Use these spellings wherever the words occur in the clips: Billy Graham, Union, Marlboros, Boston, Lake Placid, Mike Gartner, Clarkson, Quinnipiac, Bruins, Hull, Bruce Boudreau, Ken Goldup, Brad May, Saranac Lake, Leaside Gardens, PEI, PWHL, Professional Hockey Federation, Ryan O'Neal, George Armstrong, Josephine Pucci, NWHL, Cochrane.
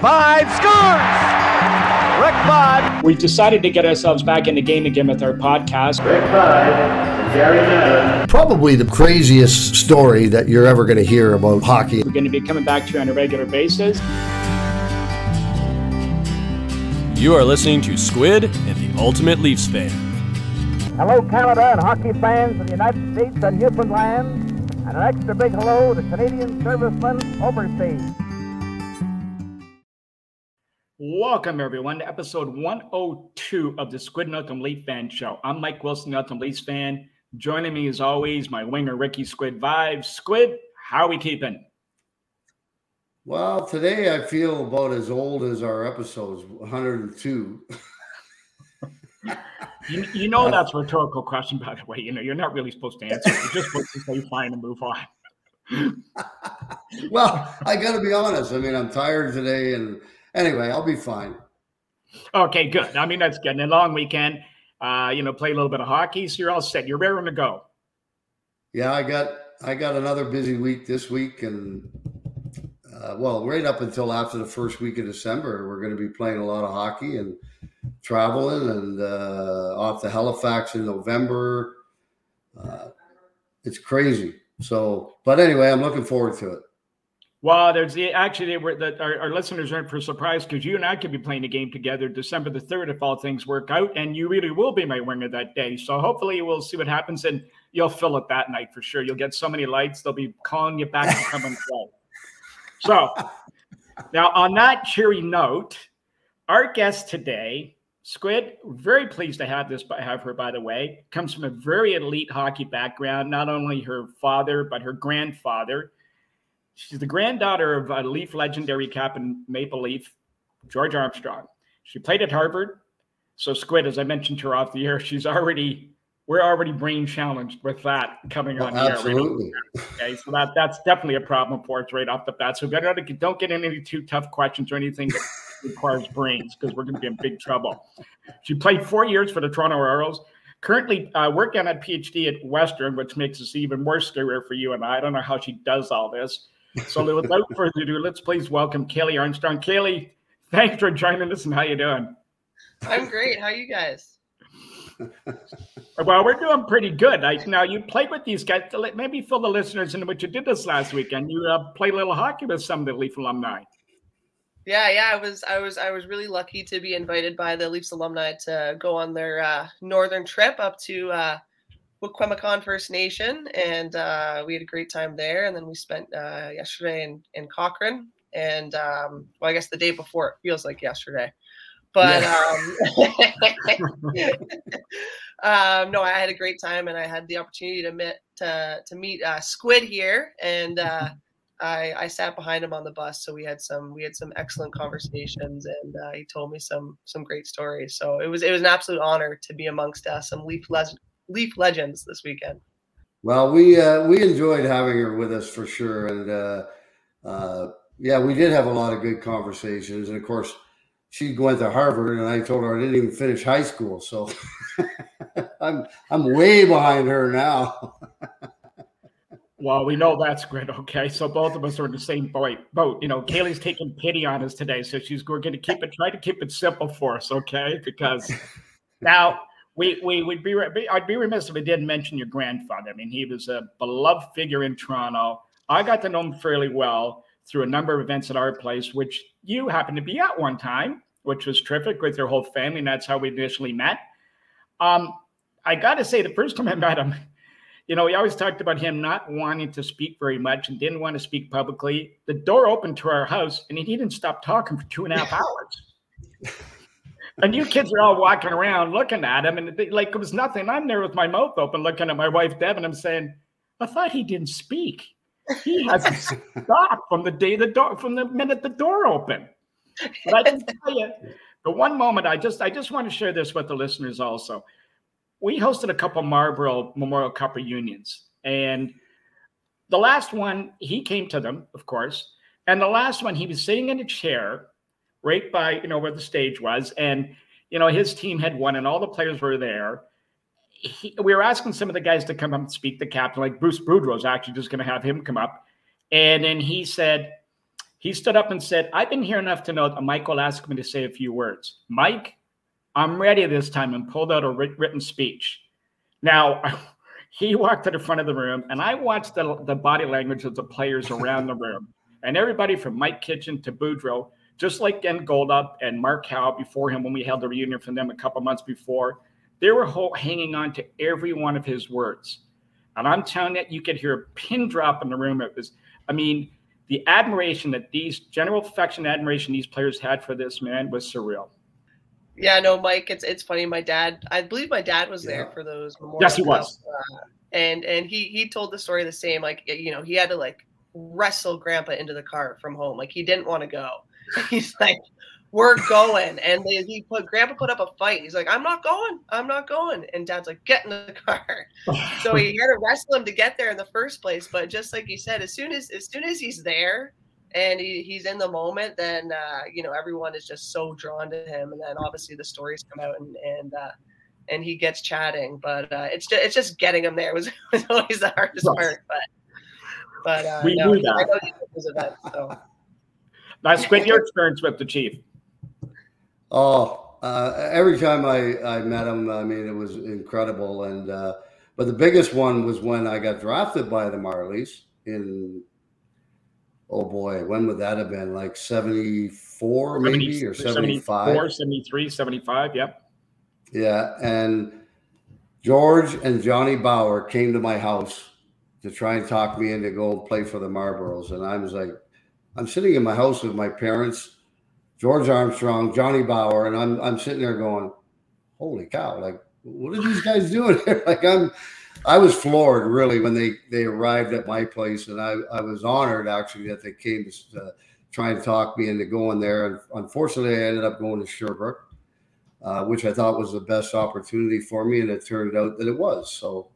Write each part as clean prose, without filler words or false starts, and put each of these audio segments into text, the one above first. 5 scores! Rec 5. We decided to get ourselves back in the game again with our podcast. Rec 5, Gary Nevin. Probably the craziest story that you're ever going to hear about hockey. We're going to be coming back to you on a regular basis. You are listening to Squid and the Ultimate Leafs Fan. Hello, Canada and hockey fans of the United States and Newfoundland. And an extra big hello to Canadian servicemen overseas. Welcome, everyone, to episode 102 of the Squid and Ultimate Leaf Fan Show. I'm Mike Wilson, the Ultimate Leafs Fan. Joining me, as always, my winger, Ricky Squid Vibes. Squid, how are we keeping? Well, today I feel about as old as our episodes, 102. You know that's a rhetorical question, by the way. You know, you're not really supposed to answer it. You're just supposed to say fine and move on. Well, I got to be honest. I mean, I'm tired today. And anyway, I'll be fine. Okay, good. I mean, that's good. And a long weekend, you know, play a little bit of hockey. So you're all set. You're raring to go. Yeah, I got another busy week this week. And well, right up until after the first week of December, we're going to be playing a lot of hockey and traveling, and off to Halifax in November. It's crazy. So, but anyway, I'm looking forward to it. Well, there's our listeners are in for a surprise, because you and I could be playing a game together December the 3rd if all things work out, and you really will be my winger that day. So hopefully we'll see what happens, and you'll fill it that night for sure. You'll get so many lights, they'll be calling you back to come and play. So now, on that cheery note, our guest today, Squid, very pleased to have her, by the way, comes from a very elite hockey background, not only her father, but her grandfather. She's the granddaughter of a Leaf legendary captain, Maple Leaf, George Armstrong. She played at Harvard. So, Squid, as I mentioned to her off the air, we're already brain challenged with that coming on here. Absolutely. Right off the bat, okay, so that's definitely a problem for us right off the bat. So don't get any too tough questions or anything that requires brains, because we're going to be in big trouble. She played 4 years for the Toronto Raptors. Currently working on a PhD at Western, which makes this even more scarier for you and I. I don't know how she does all this. So without further ado, let's please welcome Kaylee Armstrong. Kaylee, thanks for joining us, and how you doing? I'm great. How are you guys? Well, we're doing pretty good. Now, you played with these guys. Maybe fill the listeners in what you did this last weekend. You played a little hockey with some of the Leaf alumni. Yeah. I was really lucky to be invited by the Leafs alumni to go on their northern trip up to Wiikwemkoong First Nation, and we had a great time there. And then we spent yesterday in Cochrane, and well, I guess the day before, it feels like yesterday. But no, I had a great time, and I had the opportunity to meet Squid here, and I sat behind him on the bus, so we had some excellent conversations, and he told me some great stories. So it was an absolute honor to be amongst some Leaf legends this weekend. Well, we enjoyed having her with us for sure, and yeah, we did have a lot of good conversations. And of course, she went to Harvard, and I told her I didn't even finish high school, so I'm way behind her now. Well, we know that's great. Okay, so both of us are in the same boat. You know, Kaylee's taking pity on us today, so we're going to try to keep it simple for us, okay? Because now I'd be remiss if I didn't mention your grandfather. I mean, he was a beloved figure in Toronto. I got to know him fairly well through a number of events at our place, which you happened to be at one time, which was terrific with your whole family, and that's how we initially met. I got to say, the first time I met him, you know, he always talked about him not wanting to speak very much and didn't want to speak publicly. The door opened to our house, and he didn't stop talking for 2.5 hours. And you kids are all walking around looking at him, and like it was nothing. I'm there with my mouth open looking at my wife, Deb, and I'm saying, I thought he didn't speak. He hasn't stopped from the minute the door opened. But I can tell you, the one moment I just want to share this with the listeners also. We hosted a couple Marlboro Memorial Cup reunions, and the last one he came to them, of course. And the last one he was sitting in a chair right by, you know, where the stage was, and you know his team had won, and all the players were there. We were asking some of the guys to come up and speak to the captain, like Bruce Boudreau is actually just going to have him come up. And then he said, He stood up and said, I've been here enough to know that Michael asked me to say a few words. Mike, I'm ready this time, and pulled out a written speech. Now, he walked to the front of the room, and I watched the body language of the players around the room. And everybody from Mike Kitchen to Boudreau, just like Ken Goldup and Mark Howe before him when we held the reunion from them a couple months before, they were hanging on to every one of his words. And I'm telling you, you could hear a pin drop in the room. It was, I mean, the admiration that these players had for this man was surreal. Yeah, no, Mike, it's funny. My dad, I believe my dad was there for those Memorial Cup. Yes, he was. And he told the story the same. Like, you know, he had to like wrestle Grandpa into the car from home. Like, he didn't want to go. He's like, we're going. And Grandpa put up a fight. He's like, I'm not going. And Dad's like, get in the car. So he had to wrestle him to get there in the first place. But just like you said, as soon as he's there and he's in the moment, then, you know, everyone is just so drawn to him. And then obviously the stories come out and he gets chatting. But it's just getting him there was always the hardest part. But we knew that. I know he did this event, so. That's been your experience with the Chief. Oh, every time I met him, I mean, it was incredible. And but the biggest one was when I got drafted by the Marlies in, oh boy, when would that have been? Like 74 maybe or 75? 74, 73, 75, yep. Yeah, and George and Johnny Bauer came to my house to try and talk me into go play for the Marlboros. And I was like, I'm sitting in my house with my parents, George Armstrong, Johnny Bauer, and I'm sitting there going, holy cow, like, what are these guys doing here? Like, I was floored, really, when they arrived at my place, and I was honored, actually, that they came to try and talk me into going there. And unfortunately, I ended up going to Sherbrooke, which I thought was the best opportunity for me, and it turned out that it was. So,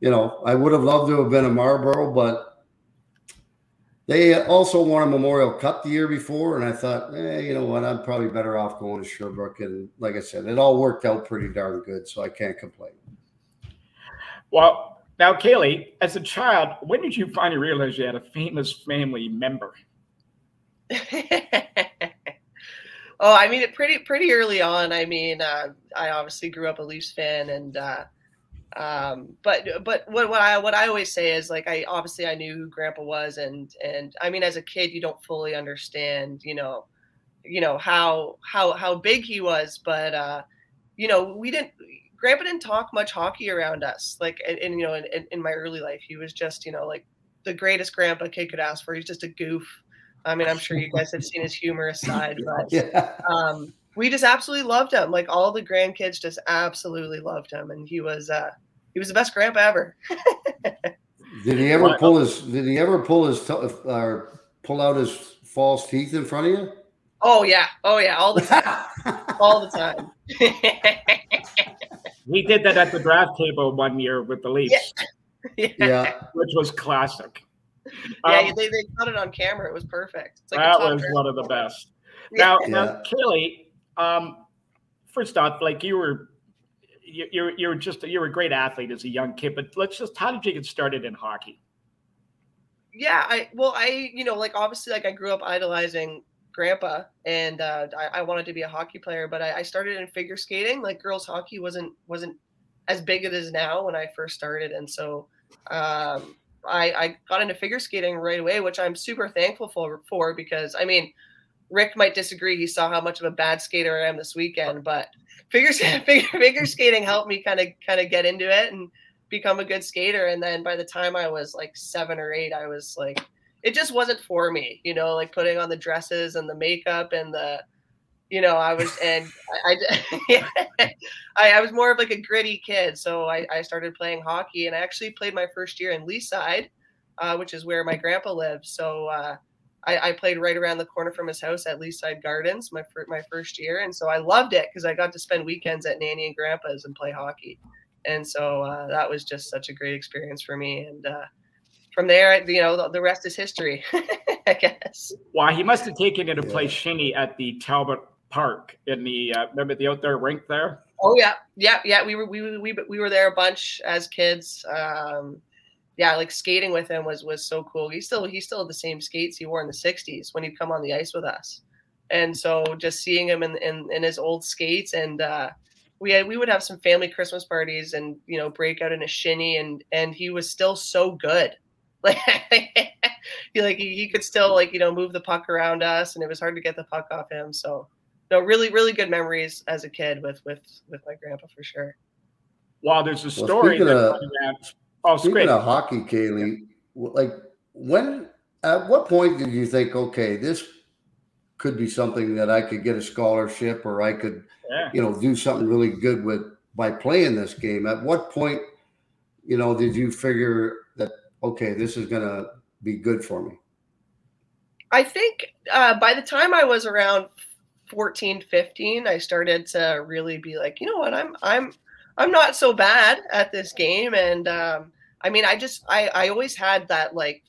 you know, I would have loved to have been a Marlboro, but they also won a Memorial Cup the year before, and I thought, you know what, I'm probably better off going to Sherbrooke. And like I said, it all worked out pretty darn good, so I can't complain. Well, now, Kaylee, as a child, when did you finally realize you had a famous family member? Oh, I mean, pretty early on. I mean, I obviously grew up a Leafs fan, and but what I always say is, like, I knew who Grandpa was, and I mean, as a kid, you don't fully understand, you know, how big he was, but, you know, Grandpa didn't talk much hockey around us. Like, and you know, in my early life, he was just, you know, like the greatest grandpa kid could ask for. He's just a goof. I mean, I'm sure you guys have seen his humorous side, but, we just absolutely loved him. Like, all the grandkids just absolutely loved him, and he was the best grandpa ever. Did he ever pull out his false teeth in front of you? Oh yeah, all the time, all the time. He did that at the draft table one year with the Leafs. Yeah, which was classic. Yeah, they caught it on camera. It was perfect. It's like that was one of the best. Now, Kaylee. First off, like, you were a great athlete as a young kid, but how did you get started in hockey? Yeah, I you know, like, obviously, like, I grew up idolizing Grandpa, and I wanted to be a hockey player, but I started in figure skating. Like, girls hockey wasn't as big as it is now when I first started, and so I got into figure skating right away, which I'm super thankful for because, I mean, Rick might disagree. He saw how much of a bad skater I am this weekend, but figure skating helped me kind of get into it and become a good skater. And then by the time I was like 7 or 8, I was like, it just wasn't for me, you know, like putting on the dresses and the makeup and the, you know, I was more of like a gritty kid. So I started playing hockey, and I actually played my first year in Leaside, which is where my grandpa lived. So, I played right around the corner from his house at Leaside Gardens my first year. And so I loved it because I got to spend weekends at Nanny and Grandpa's and play hockey. And so that was just such a great experience for me. And from there, you know, the rest is history, I guess. Wow, he must have taken you to play shinny at the Talbot Park in the remember the outdoor rink there? Oh, yeah. We were there a bunch as kids. yeah, like skating with him was so cool. He still had the same skates he wore in the 60s when he'd come on the ice with us. And so just seeing him in his old skates, and we would have some family Christmas parties and, you know, break out in a shinny, and he was still so good. He could still, like, you know, move the puck around us, and it was hard to get the puck off him. So no, really, really good memories as a kid with my grandpa for sure. Wow. There's a story. Speaking of hockey, Kaylee, like at what point did you think, okay, this could be something that I could get a scholarship, or I could, you know, do something really good with by playing this game? At what point, you know, did you figure that, okay, this is going to be good for me? I think by the time I was around 14, 15, I started to really be like, you know what, I'm not so bad at this game. And I always had that, like,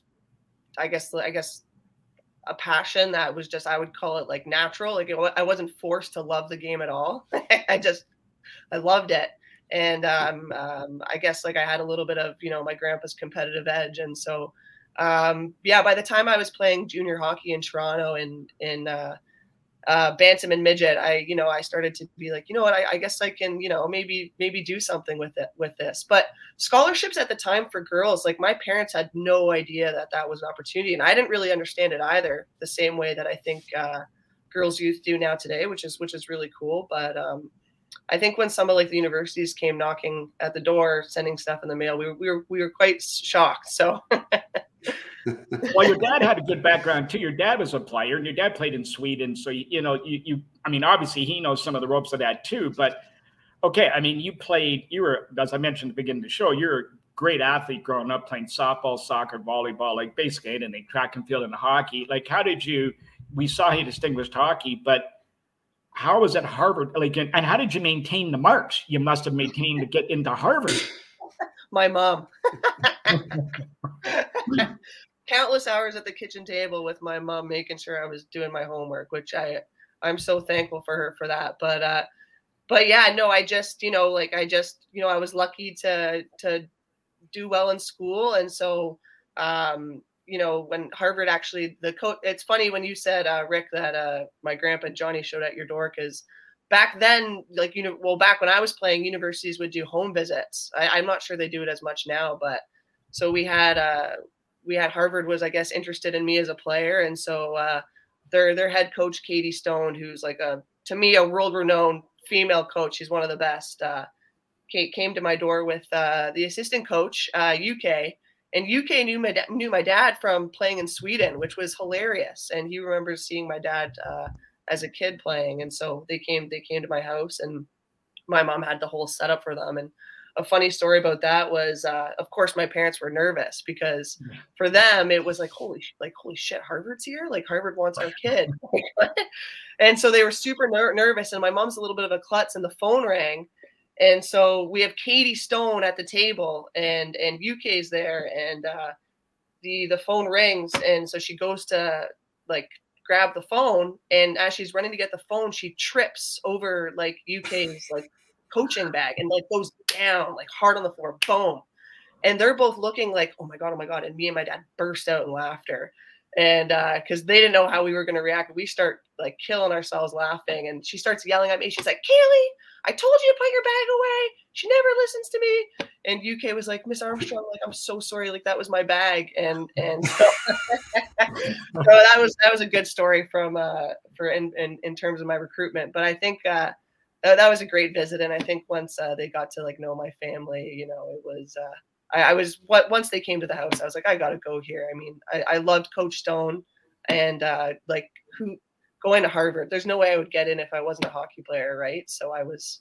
I guess a passion that was just, I would call it like natural. Like I wasn't forced to love the game at all. I loved it. And I guess like I had a little bit of, you know, my grandpa's competitive edge. And so, by the time I was playing junior hockey in Toronto in Bantam and Midget, I started to be like, you know what, I guess I can, you know, maybe do something with this. But scholarships at the time for girls, like my parents had no idea that was an opportunity. And I didn't really understand it either, the same way that I think girls' youth do now today, which is really cool. But I think when some of like the universities came knocking at the door, sending stuff in the mail, we were quite shocked. So Well, your dad had a good background too. Your dad was a player, and your dad played in Sweden. So, you know, obviously he knows some of the ropes of that too, but okay. I mean, you were, as I mentioned at the beginning of the show, you're a great athlete growing up, playing softball, soccer, volleyball, like basically anything, track and field and hockey. Like we saw he distinguished hockey, but how was at Harvard? Like, and how did you maintain the marks you must have maintained to get into Harvard? My mom. Countless hours at the kitchen table with my mom, making sure I was doing my homework, which I'm so thankful for her for that. But yeah, no, I was lucky to do well in school. And so, you know, when Harvard actually, it's funny when you said, Rick, that my grandpa Johnny showed at your door, because back then, like, you know, well, back when I was playing, universities would do home visits. I'm not sure they do it as much now, but so we had Harvard was, I guess, interested in me as a player. And so their head coach, Katie Stone, who's like to me, a world renowned female coach. She's one of the best. Kate came to my door with the assistant coach, UK. And UK knew my dad from playing in Sweden, which was hilarious. And he remembers seeing my dad as a kid playing. And so they came to my house, and my mom had the whole setup for them. And a funny story about that was, of course, my parents were nervous because for them it was like, holy shit, Harvard's here? Like, Harvard wants our kid. And so they were super nervous. And my mom's a little bit of a klutz, and the phone rang. And so we have Katie Stone at the table, and UK's there, and the phone rings. And so she goes to like grab the phone, and as she's running to get the phone, she trips over like UK's like coaching bag and like goes down like hard on the floor, boom. And they're both looking like, oh my God. And me and my dad burst out in laughter. And because they didn't know how we were going to react. We start like killing ourselves laughing. And she starts yelling at me. She's like, Kaylee, I told you to put your bag away. She never listens to me. And UK was like, Miss Armstrong, like, I'm so sorry. Like, that was my bag. And so, so that was a good story from in terms of my recruitment. But I think that was a great visit. And I think once they got to like know my family, you know, it was once they came to the house, I was like, I got to go here. I mean, I loved Coach Stone, and like who. Going to Harvard, there's no way I would get in if I wasn't a hockey player, right? So I was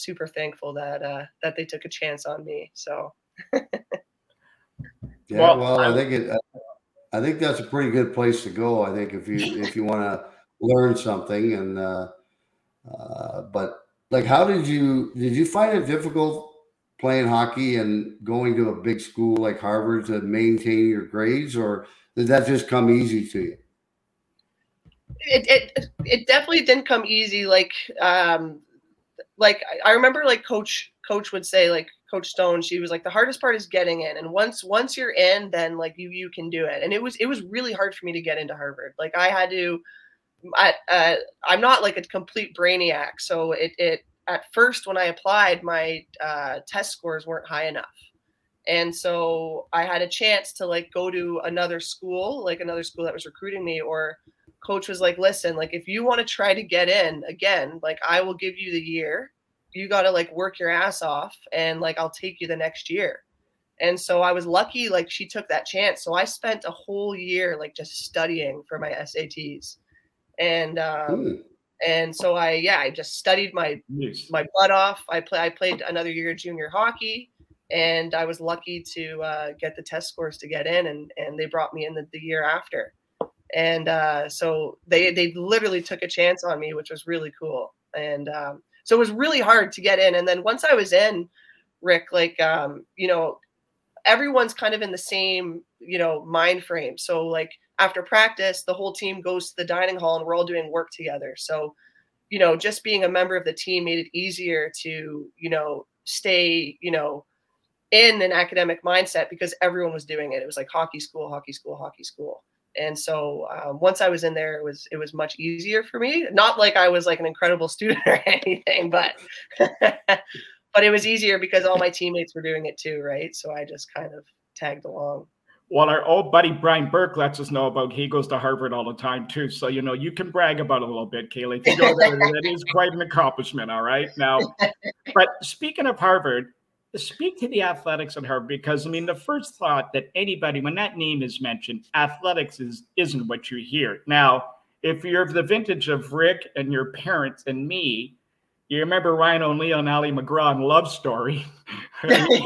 super thankful that they took a chance on me. So, I think that's a pretty good place to go. I think if you want to learn something, and but like, how did you find it difficult playing hockey and going to a big school like Harvard to maintain your grades, or did that just come easy to you? It definitely didn't come easy. Like I remember like Coach coach would say, like Coach Stone, she was like, the hardest part is getting in. And once you're in, then like you can do it. And it was really hard for me to get into Harvard. Like I'm not like a complete brainiac. So it at first when I applied, my test scores weren't high enough. And so I had a chance to like go to another school that was recruiting me, or coach was like, listen, like if you want to try to get in again, like I will give you the year. You got to like work your ass off and like, I'll take you the next year. And so I was lucky, like she took that chance. So I spent a whole year, like just studying for my SATs. And, and so I just studied my butt off. I played another year of junior hockey. And I was lucky to get the test scores to get in, and they brought me in the year after. And so they literally took a chance on me, which was really cool. And so it was really hard to get in. And then once I was in, Rick, like, you know, everyone's kind of in the same, you know, mind frame. So like after practice, the whole team goes to the dining hall and we're all doing work together. So, you know, just being a member of the team made it easier to, you know, stay, you know, in an academic mindset because everyone was doing it. It was like hockey school, hockey school, hockey school. And so once I was in there, it was much easier for me. Not like I was like an incredible student or anything, but but it was easier because all my teammates were doing it too, right? So I just kind of tagged along. Well, our old buddy Brian Burke lets us know about, he goes to Harvard all the time too. So, you know, you can brag about it a little bit, Kaylee. To go there, that is quite an accomplishment, all right? Now, but speaking of Harvard, speak to the athletics at Harvard, because I mean, the first thought that anybody, when that name is mentioned, athletics isn't what you hear. Now, if you're of the vintage of Rick and your parents and me, you remember Ryan O'Neal and Ali McGraw and Love Story, hockey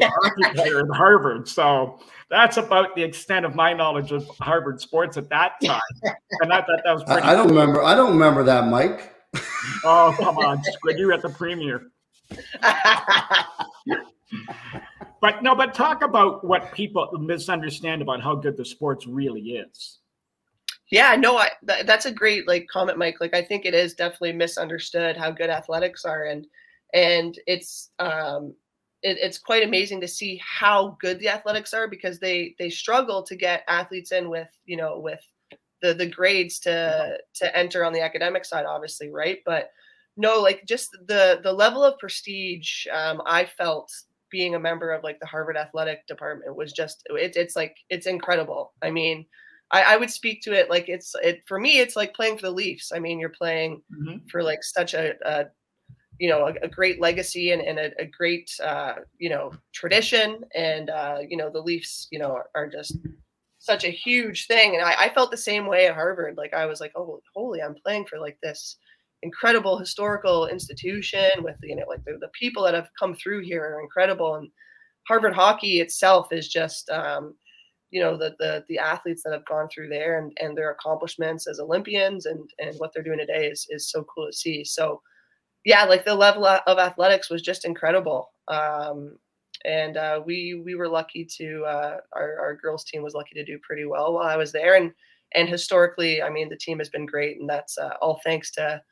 player at Harvard. So that's about the extent of my knowledge of Harvard sports at that time. And I thought that was pretty. I don't remember that, Mike. Oh, come on, Squid! You were at the premiere. But talk about what people misunderstand about how good the sports really is. Yeah, no, that's a great like comment, Mike. Like I think it is definitely misunderstood how good athletics are, and it's quite amazing to see how good the athletics are, because they struggle to get athletes in with, you know, with the grades to enter on the academic side, obviously, right? But no, like just the level of prestige I felt being a member of like the Harvard athletic department was just, it's like, it's incredible. I mean, I would speak to it. Like for me, it's like playing for the Leafs. I mean, you're playing for like such a you know, a great legacy and a great, you know, tradition. And, you know, the Leafs, you know, are just such a huge thing. And I felt the same way at Harvard. Like I was like, oh, holy, I'm playing for like this incredible historical institution with, you know, like the people that have come through here are incredible. And Harvard hockey itself is just, you know, the athletes that have gone through there and their accomplishments as Olympians and what they're doing today is so cool to see. So yeah, like the level of athletics was just incredible. And we were lucky to, our girls team was lucky to do pretty well while I was there. And historically, I mean, the team has been great, and that's all thanks to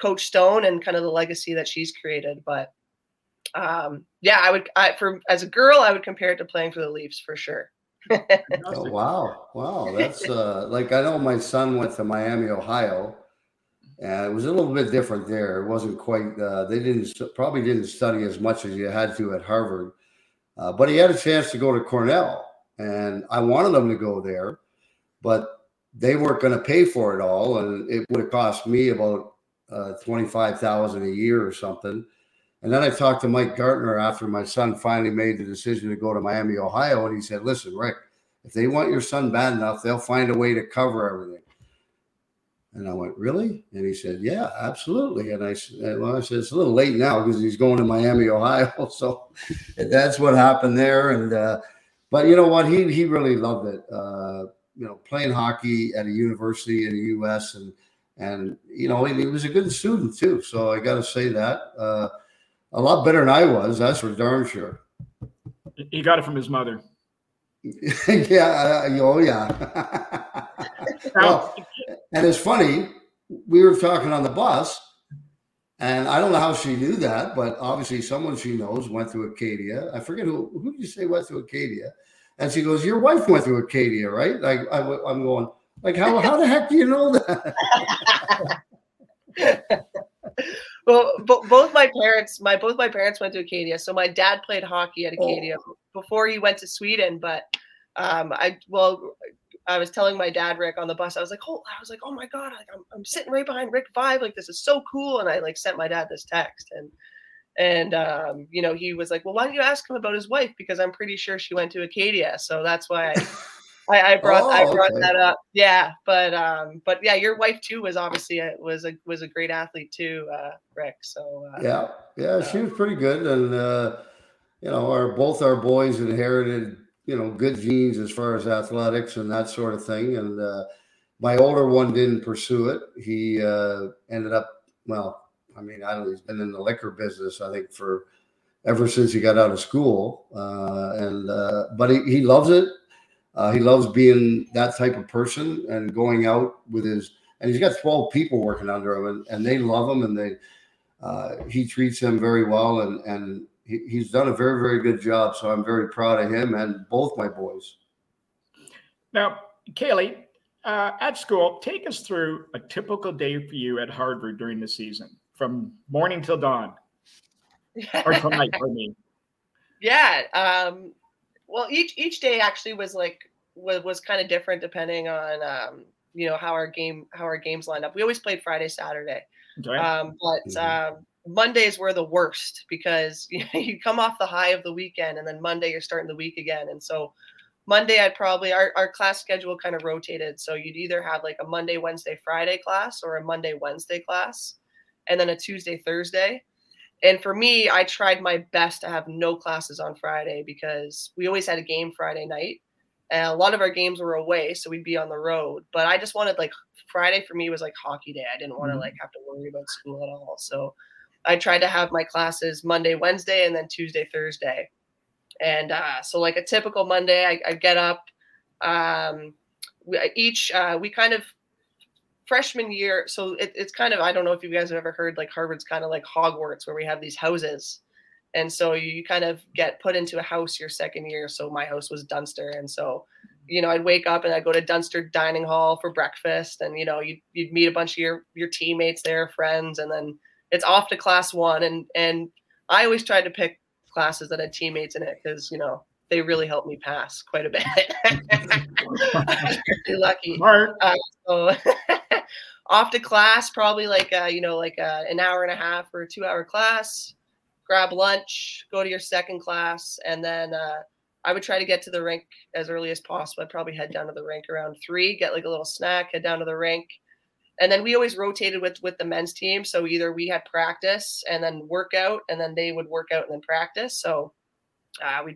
Coach Stone and kind of the legacy that she's created. But yeah, as a girl, I would compare it to playing for the Leafs for sure. Oh, wow. That's like, I know my son went to Miami, Ohio, and it was a little bit different there. It wasn't quite, they probably didn't study as much as you had to at Harvard, but he had a chance to go to Cornell, and I wanted him to go there, but they weren't going to pay for it all. And it would have cost me about $25,000 a year or something. And then I talked to Mike Gartner after my son finally made the decision to go to Miami, Ohio. And he said, listen, Rick, if they want your son bad enough, they'll find a way to cover everything. And I went, really? And he said, yeah, absolutely. And I said, it's a little late now because he's going to Miami, Ohio. So that's what happened there. And, but you know what? He really loved it. You know, playing hockey at a university in the U.S. and you know, he was a good student too. So I got to say that a lot better than I was. That's for darn sure. He got it from his mother. Yeah. Oh, yeah. Well, and it's funny. We were talking on the bus, And I don't know how she knew that, but obviously someone she knows went through Acadia. I forget who did you say went through Acadia? And she goes, your wife went through Acadia, right? Like, I'm going, like, how the heck do you know that? Well, both my parents went to Acadia. So my dad played hockey at Acadia before he went to Sweden. But I was telling my dad, Rick, on the bus, I was like, oh my God, like, I'm sitting right behind Rick Vive. Like, this is so cool. And I like sent my dad this text, and you know, he was like, well, why don't you ask him about his wife? Because I'm pretty sure she went to Acadia. So that's why I brought that up. Yeah. But yeah, your wife too was obviously was a great athlete too, Rick. So yeah, she was pretty good. And, you know, both our boys inherited, you know, good genes as far as athletics and that sort of thing. And, my older one didn't pursue it. He, ended up, well, I mean, I don't know, he's been in the liquor business, I think, ever since he got out of school. But he loves it. He loves being that type of person and going out with and he's got 12 people working under him, and they love him, and he treats them very well. And he's done a very, very good job. So I'm very proud of him and both my boys. Now, Kaylee, at school, take us through a typical day for you at Harvard during the season, from morning till dawn, or till night for me. Yeah. Well, each day actually was kind of different depending on, you know, how our games lined up. We always played Friday, Saturday, okay. Mondays were the worst, because you come off the high of the weekend, and then Monday you're starting the week again. And so Monday, our class schedule kind of rotated. So you'd either have like a Monday, Wednesday, Friday class, or a Monday, Wednesday class, and then a Tuesday, Thursday. And for me, I tried my best to have no classes on Friday, because we always had a game Friday night, and a lot of our games were away, so we'd be on the road. But I just wanted, like, Friday for me was like hockey day. I didn't want to like have to worry about school at all. So I tried to have my classes Monday, Wednesday, and then Tuesday, Thursday. And so like a typical Monday, I get up. We kind of, freshman year, so it's kind of, I don't know if you guys have ever heard, like, Harvard's kind of like Hogwarts, where we have these houses. And so you kind of get put into a house your second year. So my house was Dunster. And so, you know, I'd wake up and I'd go to Dunster Dining Hall for breakfast. And, you know, you'd meet a bunch of your teammates there, friends, and then it's off to class one. And I always tried to pick classes that had teammates in it, because, you know, they really helped me pass quite a bit. I was really lucky. Off to class, probably like an hour and a half or a 2-hour class, grab lunch, go to your second class. And then I would try to get to the rink as early as possible. I'd probably head down to the rink around 3, get like a little snack, head down to the rink. And then we always rotated with the men's team. So either we had practice and then workout, and then they would work out and then practice. So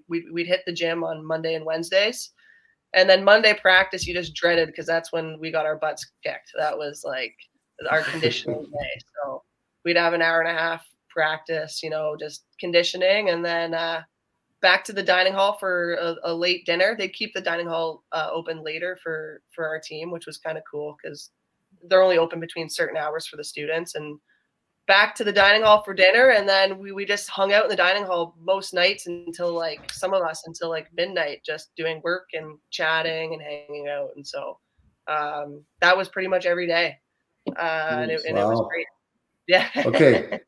we'd hit the gym on Monday and Wednesdays. And then Monday practice, you just dreaded, because that's when we got our butts kicked. That was like our conditioning day. So we'd have an hour and a half practice, you know, just conditioning. And then back to the dining hall for a late dinner. They'd keep the dining hall open later for our team, which was kind of cool, because they're only open between certain hours for the students. And back to the dining hall for dinner. And then we just hung out in the dining hall most nights until like midnight, just doing work and chatting and hanging out. And so that was pretty much every day. And it was great. Yeah. Okay.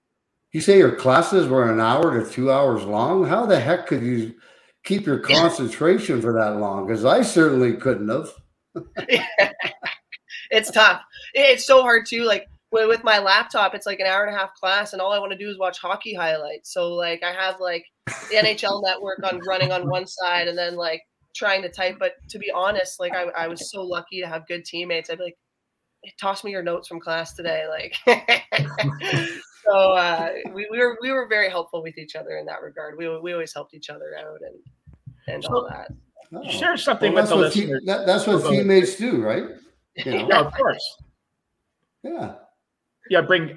You say your classes were an hour to 2 hours long. How the heck could you keep your concentration for that long? Because I certainly couldn't have. It's tough. It's so hard too. Like, with my laptop, it's like an hour and a half class, and all I want to do is watch hockey highlights. So like I have like the NHL network on running on one side, and then like trying to type. But to be honest, like I was so lucky to have good teammates. I'd be like, toss me your notes from class today. Like, so we were very helpful with each other in that regard. We always helped each other out and all that. Oh. Share something with the listeners. That's what teammates do, right? You know? Yeah, of course. Yeah. Yeah, bring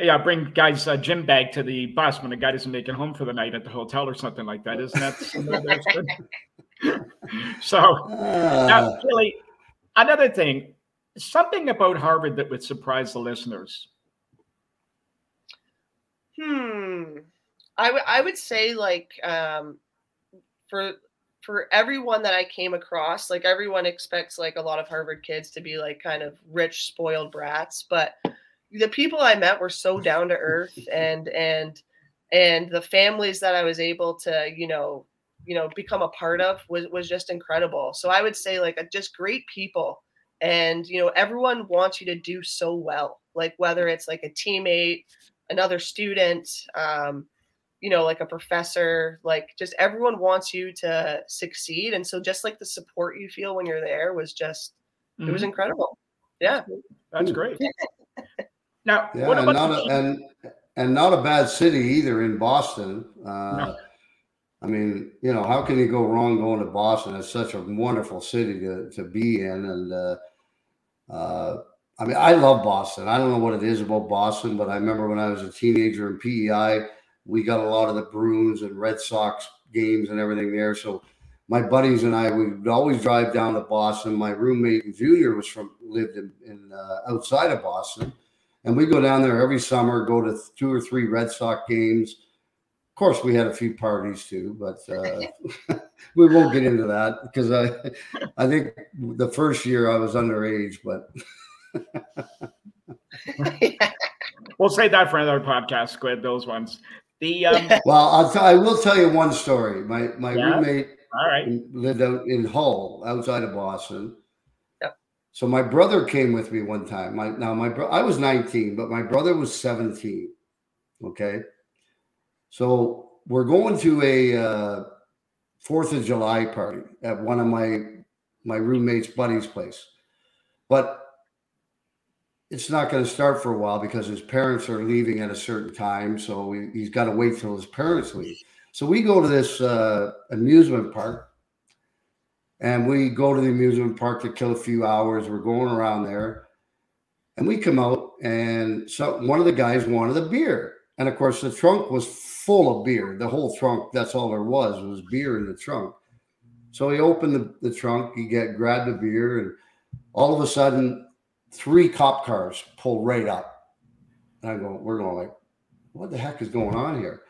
guys' gym bag to the bus when a guy doesn't make it home for the night at the hotel or something like that. Isn't that something that's good? So, now, really, another thing, something about Harvard that would surprise the listeners. I would say, like, for everyone that I came across, like, everyone expects, like, a lot of Harvard kids to be, like, kind of rich, spoiled brats, but the people I met were so down to earth, and the families that I was able to, you know, become a part of was just incredible. So I would say, like, just great people, and, you know, everyone wants you to do so well, like, whether it's like a teammate, another student, you know, like a professor, like, just everyone wants you to succeed. And so just like the support you feel when you're there was just, it was incredible. Yeah. That's great. Now, yeah, what about and not a bad city either in Boston. No. I mean, you know, how can you go wrong going to Boston? It's such a wonderful city to be in. And, I mean, I love Boston. I don't know what it is about Boston, but I remember when I was a teenager in PEI, we got a lot of the Bruins and Red Sox games and everything there. So my buddies and I, we would always drive down to Boston. My roommate in junior was lived outside of Boston. And we go down there every summer, go to 2 or 3 Red Sox games. Of course, we had a few parties too, but we won't get into that because I think the first year I was underage, but... We'll save that for another podcast, Squid, those ones. Well, I will tell you one story. My roommate lived out in Hull, outside of Boston. Yep. So my brother came with me one time. I was 19, but my brother was 17. Okay. So we're going to a 4th of July party at one of my roommate's buddy's place. But it's not going to start for a while because his parents are leaving at a certain time. So he's got to wait till his parents leave. So we go to this amusement park, and we go to the amusement park to kill a few hours. We're going around there, and we come out, and so one of the guys wanted a beer. And of course the trunk was full of beer. The whole trunk, that's all there was beer in the trunk. So he opened the trunk, grabbed the beer, and all of a sudden, 3 cop cars pull right up, and we're going like, what the heck is going on here?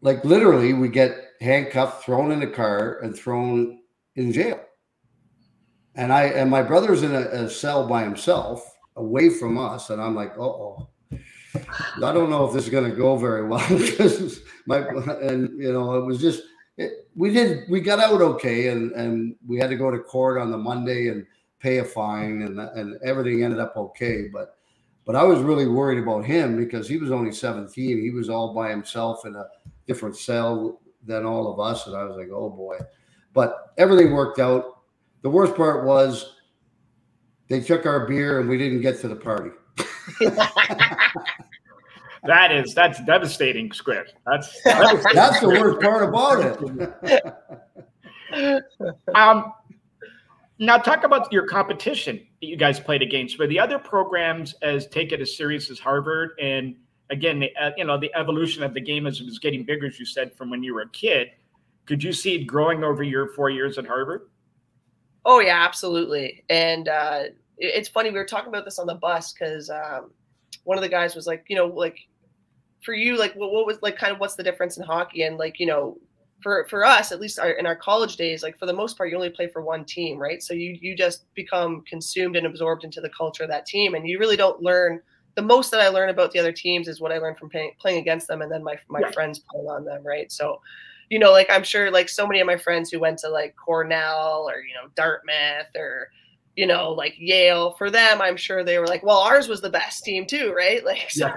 Like, literally, we get handcuffed, thrown in the car, and thrown in jail. And my brother's in a cell by himself, away from us, and I'm like, I don't know if this is going to go very well. Because it was just we got out okay, and we had to go to court on the Monday and pay a fine, and everything ended up okay. But I was really worried about him because he was only 17. He was all by himself in a different cell than all of us. And I was like, oh boy, but everything worked out. The worst part was they took our beer and we didn't get to the party. That's devastating, Squid. That's the worst part about it. Now, talk about your competition that you guys played against. Were the other programs as take it as serious as Harvard? And again, the evolution of the game as it was getting bigger, as you said, from when you were a kid. Could you see it growing over your 4 years at Harvard? Oh, yeah, absolutely. And it's funny, we were talking about this on the bus because one of the guys was like, you know, like for you, like what was like kind of what's the difference in hockey? And like, you know, For us, at least in our college days, like for the most part, you only play for one team, right? So you just become consumed and absorbed into the culture of that team. And you really don't learn. The most that I learn about the other teams is what I learned from playing against them and then my friends playing on them, right? So, you know, like I'm sure like so many of my friends who went to like Cornell or, you know, Dartmouth or, you know, like Yale, for them, I'm sure they were like, well, ours was the best team too, right? Like, so,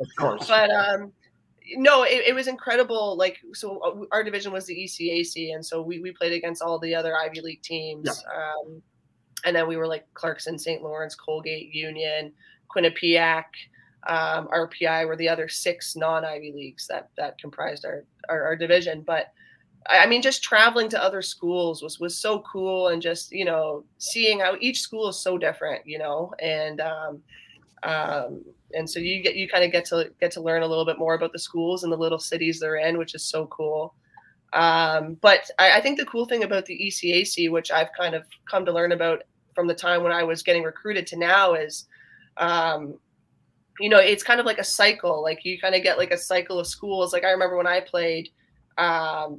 of course. But, no, it was incredible. Like, so our division was the ECAC. And so we played against all the other Ivy League teams. Yeah. And then we were like Clarkson, St. Lawrence, Colgate, Union, Quinnipiac, RPI were the other 6 non-Ivy Leagues that comprised our division. But I mean, just traveling to other schools was so cool. And just, you know, seeing how each school is so different, you know, and so you kind of get to learn a little bit more about the schools and the little cities they're in, which is so cool. But I think the cool thing about the ECAC, which I've kind of come to learn about from the time when I was getting recruited to now, is you know, it's kind of like a cycle. Like you kind of get like a cycle of schools. Like I remember when I played,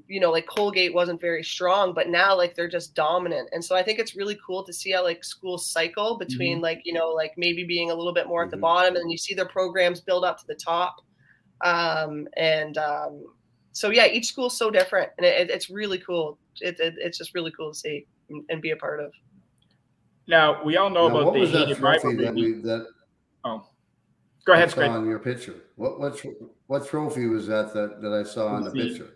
you know, like Colgate wasn't very strong, but now like they're just dominant. And so I think it's really cool to see how like schools cycle between like, you know, like maybe being a little bit more at the bottom, and you see their programs build up to the top. So yeah, each school's so different, and it's really cool. It's just really cool to see and be a part of. Now we all know about the heated rivalry. Go ahead, Scott. On your picture, what trophy was that I saw on the picture?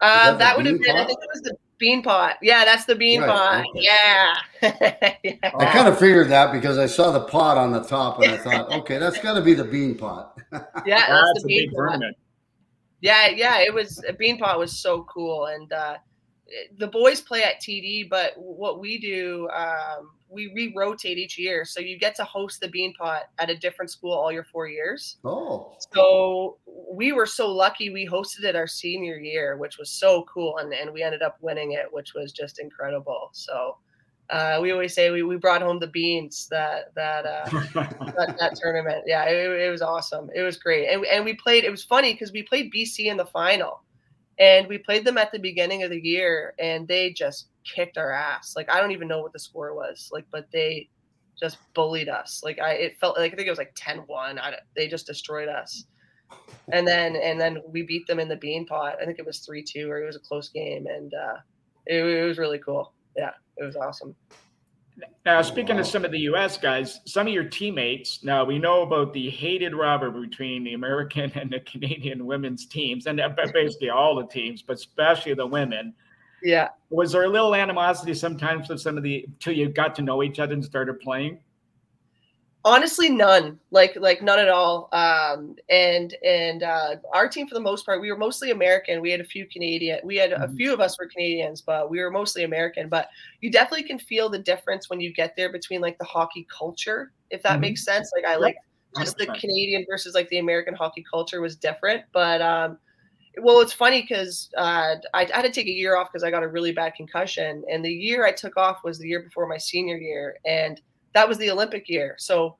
That would have been. I think it was the Bean Pot. Yeah, that's the Bean Pot. Okay. Yeah. I kind of figured that because I saw the pot on the top, and I thought, okay, that's got to be the Bean Pot. Yeah, that's the Bean Pot. Yeah, it was – Bean Pot was so cool. And the boys play at TD, but what we do, we re-rotate each year. So you get to host the Bean Pot at a different school all your 4 years. Oh. So we were so lucky we hosted it our senior year, which was so cool. And we ended up winning it, which was just incredible. So we always say we brought home the beans that tournament. Yeah, it was awesome. It was great. And we played, it was funny because we played BC in the final, and we played them at the beginning of the year, and they just kicked our ass. Like, I don't even know what the score was, like, but they just bullied us. Like it felt like, I think it was like 10-1. They just destroyed us. And then we beat them in the Bean Pot. I think it was 3-2, or it was a close game. And it was really cool. Yeah, it was awesome. Now, speaking to some of the U.S. guys, some of your teammates, now we know about the hated rivalry between the American and the Canadian women's teams, and basically all the teams, but especially the women. Yeah. Was there a little animosity sometimes with some of the, till you got to know each other and started playing? Honestly, none, like none at all. And our team, for the most part, we were mostly American. We had a few Canadian. We had a few of us were Canadians, but we were mostly American. But you definitely can feel the difference when you get there between like the hockey culture, if that makes sense. Like I like just the Canadian versus like the American hockey culture was different. But well, it's funny because I had to take a year off because I got a really bad concussion, and the year I took off was the year before my senior year, and that was the Olympic year. So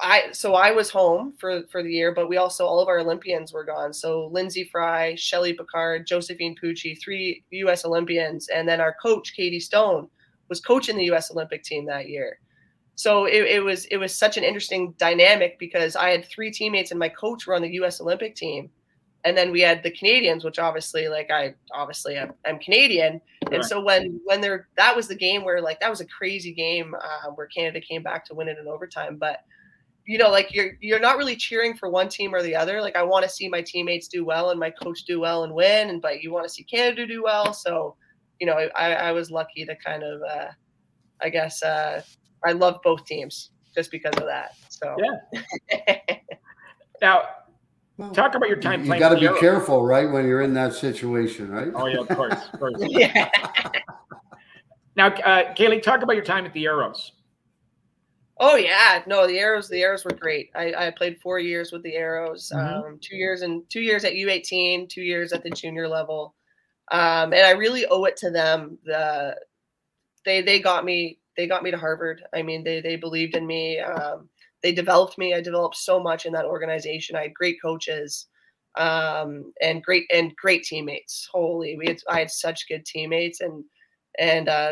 I was home for the year, but we also, all of our Olympians were gone. So Lindsay Fry, Shelley Picard, Josephine Pucci, 3 U.S. Olympians. And then our coach, Katie Stone, was coaching the U.S. Olympic team that year. So it was such an interesting dynamic because I had 3 teammates and my coach were on the U.S. Olympic team. And then we had the Canadians, which obviously, like I'm Canadian. And so when that was the game where like, that was a crazy game where Canada came back to win it in overtime. But, you know, like you're not really cheering for one team or the other. Like I want to see my teammates do well and my coach do well and win. And, but you want to see Canada do well. So, you know, I was lucky to kind of, I love both teams just because of that. So, yeah. Now, well, talk about your time. You got to be careful, right, when you're in that situation, right? Oh yeah, of course. Yeah. Now, Kaylee, talk about your time at the Arrows. Oh yeah, no, the Arrows were great. I played 4 years with the Arrows, 2 years at U18, 2 years at the junior level, and I really owe it to them. They got me to Harvard. I mean, they believed in me. They developed me. I developed so much in that organization. I had great coaches and great teammates. Holy, I had such good teammates, and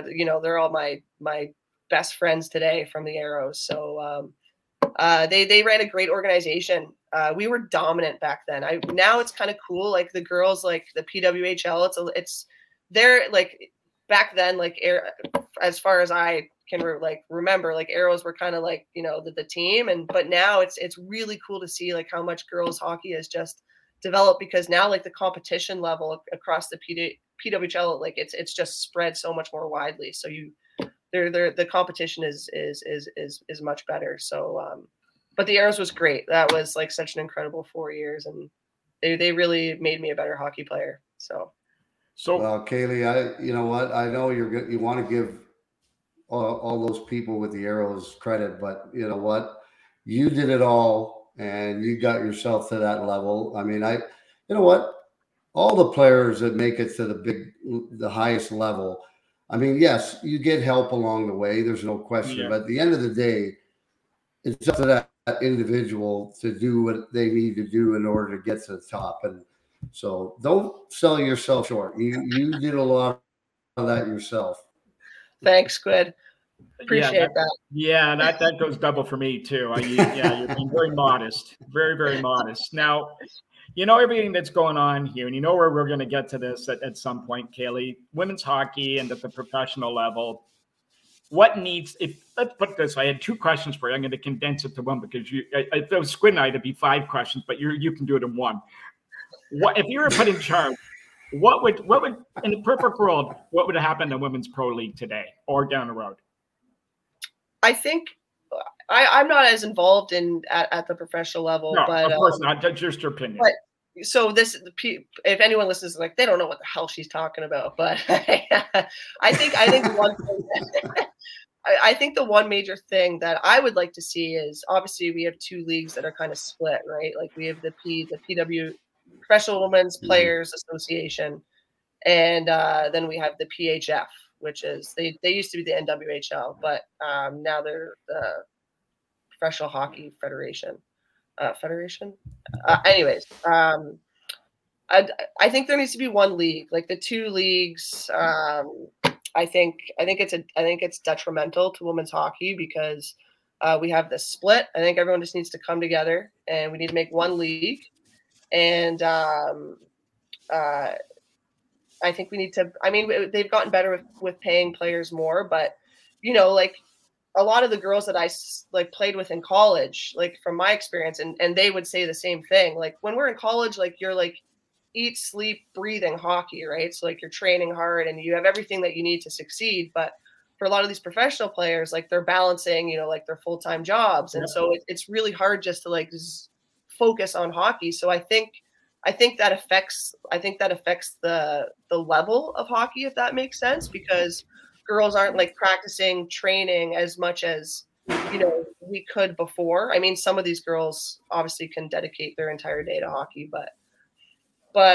you know, they're all my best friends today from the Arrows. So they ran a great organization. We were dominant back then. Now it's kind of cool. Like the girls, like the PWHL, they're like back then, like as far as I can remember, like Arrows were kind of like, you know, the team, but now it's really cool to see like how much girls hockey has just developed, because now like the competition level across the PWHL, like it's just spread so much more widely. So the competition is much better. So, but the Arrows was great. That was like such an incredible 4 years, and they really made me a better hockey player. So well, Kaylee, you know what, I know you want to give all those people with the Arrows credit, but you know what, you did it all, and you got yourself to that level. I mean, you know what, all the players that make it to the highest level, I mean, yes, you get help along the way. There's no question, but at the end of the day, it's up to that that individual to do what they need to do in order to get to the top. And so don't sell yourself short. You did a lot of that yourself. Thanks, Greg. Appreciate that. Yeah, that goes double for me too. You're being very modest, very, very modest. Now, you know everything that's going on here, and you know where we're going to get to this at some point, Kaylee. Women's hockey and at the professional level, what needs? Let's put it this way, I had two questions for you. I'm going to condense it to one because if it was Squid Night, it'd be five questions, but you can do it in one. What if you were put in charge? What would in the perfect world? What would happen to women's pro league today or down the road? I think I'm not as involved in at the professional level, but of course not. That's just your opinion. But, so if anyone listens, like they don't know what the hell she's talking about. But I think the one major thing that I would like to see is obviously we have two leagues that are kind of split, right? Like we have the Professional Women's Players Association, and then we have the PHF, which is they used to be the NWHL, but now they're the Professional Hockey Federation. I think there needs to be one league. Like the two leagues, I think it's detrimental to women's hockey because we have this split. I think everyone just needs to come together, and we need to make one league. And I think we need to, I mean, they've gotten better with paying players more, but, you know, like a lot of the girls that I like played with in college, like from my experience, and they would say the same thing. Like when we're in college, like you're like eat, sleep, breathing hockey, right? So like you're training hard and you have everything that you need to succeed. But for a lot of these professional players, like they're balancing, you know, like their full-time jobs. And so it's really hard just to like focus on hockey. So I think that affects the level of hockey, if that makes sense, because girls aren't like practicing, training as much as, you know, we could before. I mean, some of these girls obviously can dedicate their entire day to hockey, but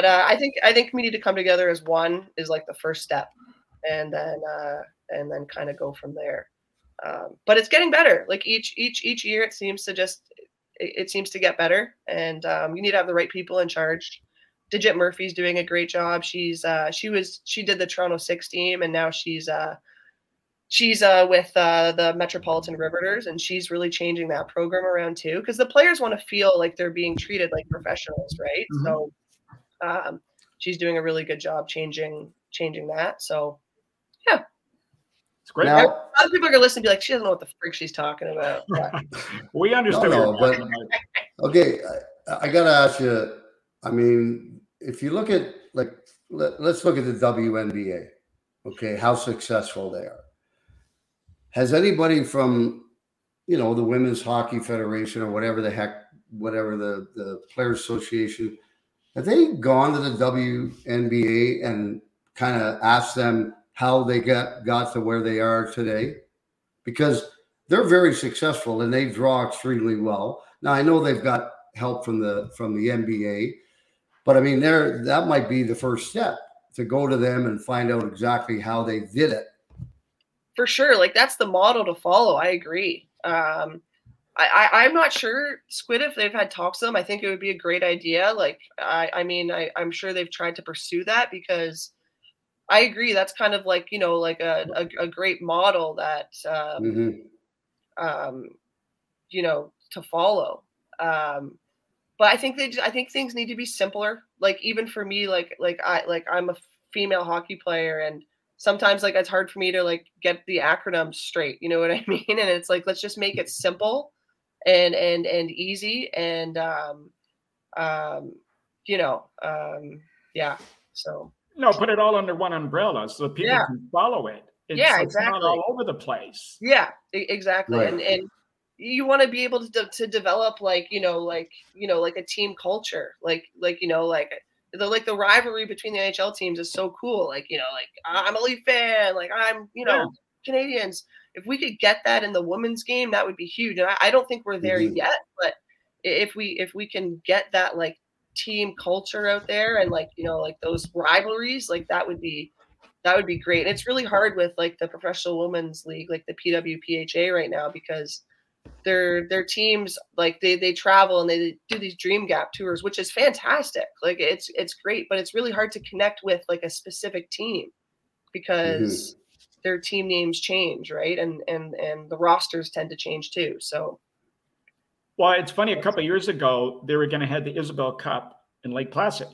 I think we need to come together as one is like the first step, and then kind of go from there. But it's getting better. Like each year, it seems to just. It seems to get better, and you need to have the right people in charge. Digit Murphy's doing a great job. She's she did the Toronto 6 team, and now she's with the Metropolitan Riveters, and she's really changing that program around too, because the players want to feel like they're being treated like professionals, right? Mm-hmm. So she's doing a really good job changing that. So yeah. It's great. Now, a lot of people are going to listen and be like, she doesn't know what the freak she's talking about. We understood. Okay, I got to ask you, I mean, if you look at, like, let's look at the WNBA, okay, how successful they are. Has anybody from, you know, the Women's Hockey Federation or whatever the heck, whatever the Players Association, have they gone to the WNBA and kind of asked them, how they got to where they are today, because they're very successful and they draw extremely well. Now I know they've got help from the NBA, but I mean that might be the first step to go to them and find out exactly how they did it. For sure, like that's the model to follow. I agree. I'm not sure, Squid, if they've had talks with them. I think it would be a great idea. Like I'm sure they've tried to pursue that because. I agree. That's kind of like, you know, like a great model that, you know, to follow. But I think things need to be simpler. Like even for me, like I'm a female hockey player, and sometimes like it's hard for me to like get the acronyms straight. You know what I mean? And it's like, let's just make it simple and easy. And, yeah. So. No, put it all under one umbrella so people can follow it. It's not all over the place. Yeah, exactly. Right. And you want to be able to develop like a team culture, like the rivalry between the NHL teams is so cool. Like, you know, like I'm a Leaf fan, like I'm, you know, Canadians. If we could get that in the women's game, that would be huge. And I don't think we're there yet, but if we can get that, like, team culture out there and like, you know, like those rivalries, like that would be great. And it's really hard with like the professional women's league, like the PWPHA right now, because their teams, like they travel and they do these dream gap tours, which is fantastic. Like it's great, but it's really hard to connect with like a specific team because their team names change, right? And the rosters tend to change too. So. Well, it's funny, a couple of years ago, they were going to have the Isabel Cup in Lake Placid.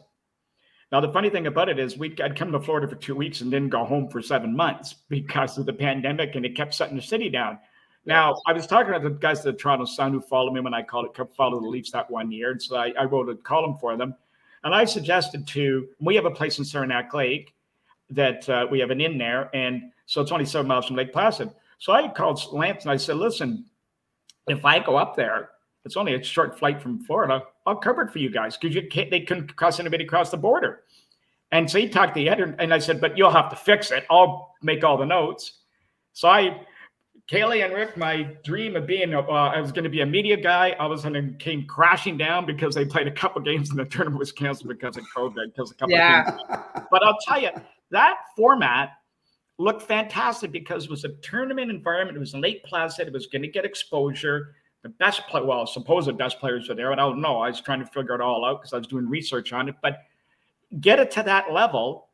Now, the funny thing about it is I'd come to Florida for 2 weeks and didn't go home for 7 months because of the pandemic, and it kept shutting the city down. Now, I was talking to the guys at the Toronto Sun who followed me when I followed the Leafs that 1 year, and so I wrote a column for them. And I suggested we have a place in Saranac Lake that we have an inn there, and so it's only 7 miles from Lake Placid. So I called Lance and I said, listen, if I go up there, it's only a short flight from Florida. I'll cover it for you guys because they couldn't cross anybody across the border. And so he talked to the editor, and I said, but you'll have to fix it. I'll make all the notes. So Kaylee and Rick, my dream of being, I was going to be a media guy. All of a sudden came crashing down because they played a couple games and the tournament was canceled because of COVID, because a couple of games. But I'll tell you, that format looked fantastic because it was a tournament environment. It was in Lake Placid. It was going to get exposure. The supposed best players were there, and I don't know. I was trying to figure it all out because I was doing research on it. But get it to that level,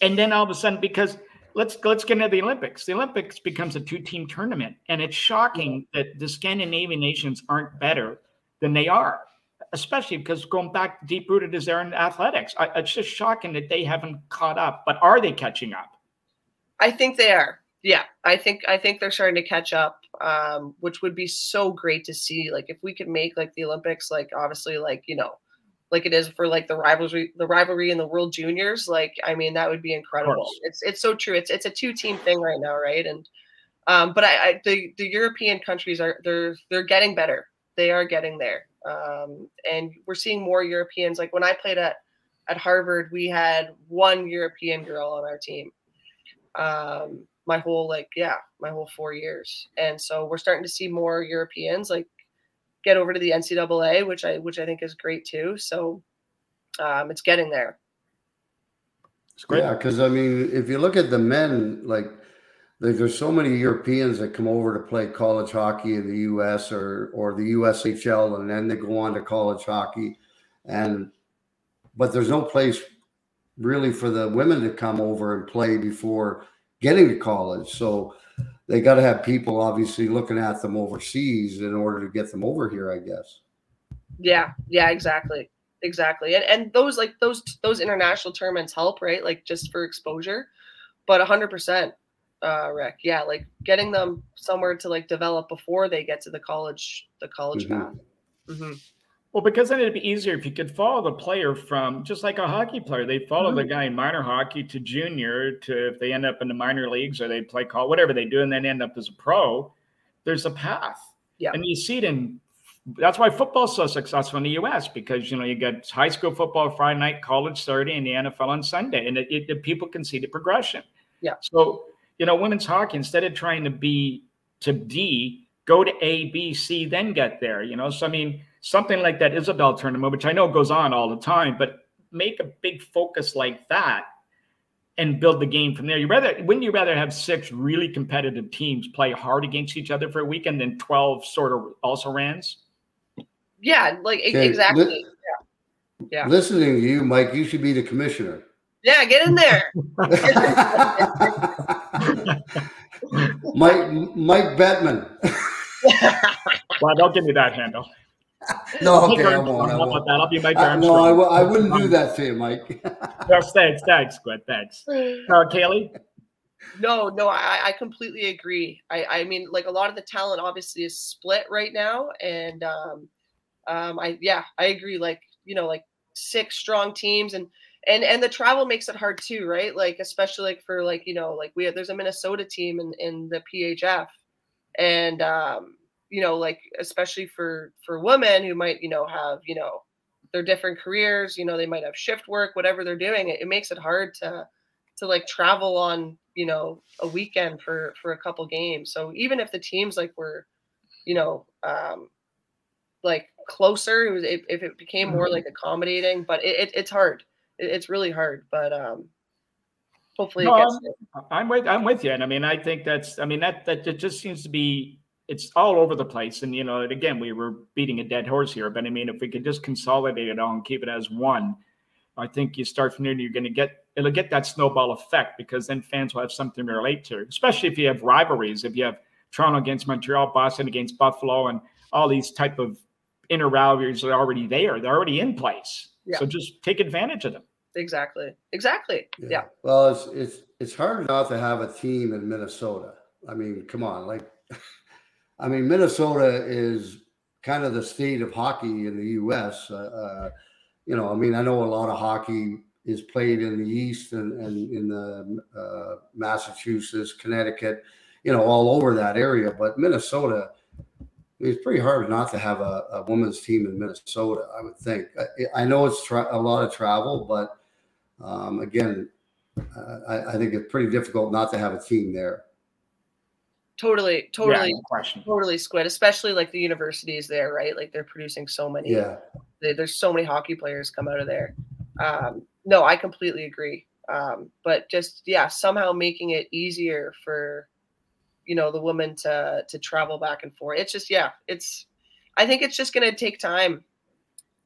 and then all of a sudden, because let's get into the Olympics. The Olympics becomes a two-team tournament, and it's shocking that the Scandinavian nations aren't better than they are, especially because going back deep-rooted as they're in athletics. It's just shocking that they haven't caught up. But are they catching up? I think they are. Yeah, I think they're starting to catch up, which would be so great to see. Like if we could make like the Olympics, like obviously, like, you know, like it is for like the rivalry in the World Juniors. Like, I mean, that would be incredible. It's so true. It's a two-team thing right now, right? And but the European countries they're getting better. They are getting there, and we're seeing more Europeans. Like when I played at Harvard, we had one European girl on our team. My whole 4 years. And so we're starting to see more Europeans like get over to the NCAA, which I think is great too. So it's getting there. It's great. Yeah, because I mean, if you look at the men, like there's so many Europeans that come over to play college hockey in the US or the USHL, and then they go on to college hockey. But there's no place really for the women to come over and play before getting to college, so they got to have people obviously looking at them overseas in order to get them over here, I guess. Yeah, exactly. And those international tournaments help, right? Like just for exposure, but 100%, Rick. Yeah, like getting them somewhere to like develop before they get to the college path. Mm-hmm. Well, because then it'd be easier if you could follow the player from, just like a hockey player, they follow the guy in minor hockey to junior to if they end up in the minor leagues or they play call, whatever they do, and then end up as a pro, there's a path. Yeah. And you see it that's why football's so successful in the U.S. because, you know, you got high school football Friday night, college Saturday, and the NFL on Sunday. And the people can see the progression. Yeah. So, you know, women's hockey, instead of trying to B to D, go to A, B, C, then get there, you know? So, I mean, something like that Isabel tournament, which I know goes on all the time, but make a big focus like that and build the game from there. Wouldn't you rather have 6 really competitive teams play hard against each other for a weekend than 12 sort of also-rans? Yeah, like exactly. Yeah. Listening to you, Mike, you should be the commissioner. Yeah, get in there. Mike Bettman. Well, don't give me that handle. No, okay, I won't. I'll be Mike Armstrong. No, I wouldn't do that to you, Mike. Yes, thanks, Glenn, thanks. Kaylee? No, I completely agree. I mean, like a lot of the talent obviously is split right now, and I agree. Like, you know, like 6 strong teams, and the travel makes it hard too, right? Like, especially like for like, you know, like there's a Minnesota team in the PHF, and you know, like, especially for women who might, you know, have, you know, their different careers, you know, they might have shift work, whatever they're doing, it makes it hard to like travel on, you know, a weekend for a couple games. So even if the teams like were, you know, like closer, if it became more like accommodating, but it's hard. It's really hard, but, hopefully it gets there. I'm with you. And I mean, I think that it just seems to be it's all over the place. And, you know, again, we were beating a dead horse here. But, I mean, if we could just consolidate it all and keep it as one, I think you start from there and you're going to get – it'll get that snowball effect, because then fans will have something to relate to, especially if you have rivalries. If you have Toronto against Montreal, Boston against Buffalo, and all these type of inner rivalries are already there. They're already in place. Yeah. So just take advantage of them. Exactly. Yeah. Well, it's hard not to have a team in Minnesota. I mean, come on. Like, I mean, Minnesota is kind of the state of hockey in the U.S. You know, I mean, I know a lot of hockey is played in the East and in the Massachusetts, Connecticut, you know, all over that area. But Minnesota, it's pretty hard not to have a women's team in Minnesota, I would think. I know it's a lot of travel, but again, I think it's pretty difficult not to have a team there. Totally, yeah, no question. Totally, Squid, especially like the universities there, right? Like they're producing so many. Yeah. There's so many hockey players come out of there. No, I completely agree. But just, yeah, somehow making it easier for, you know, the women to travel back and forth. It's just, yeah, it's, I think it's just going to take time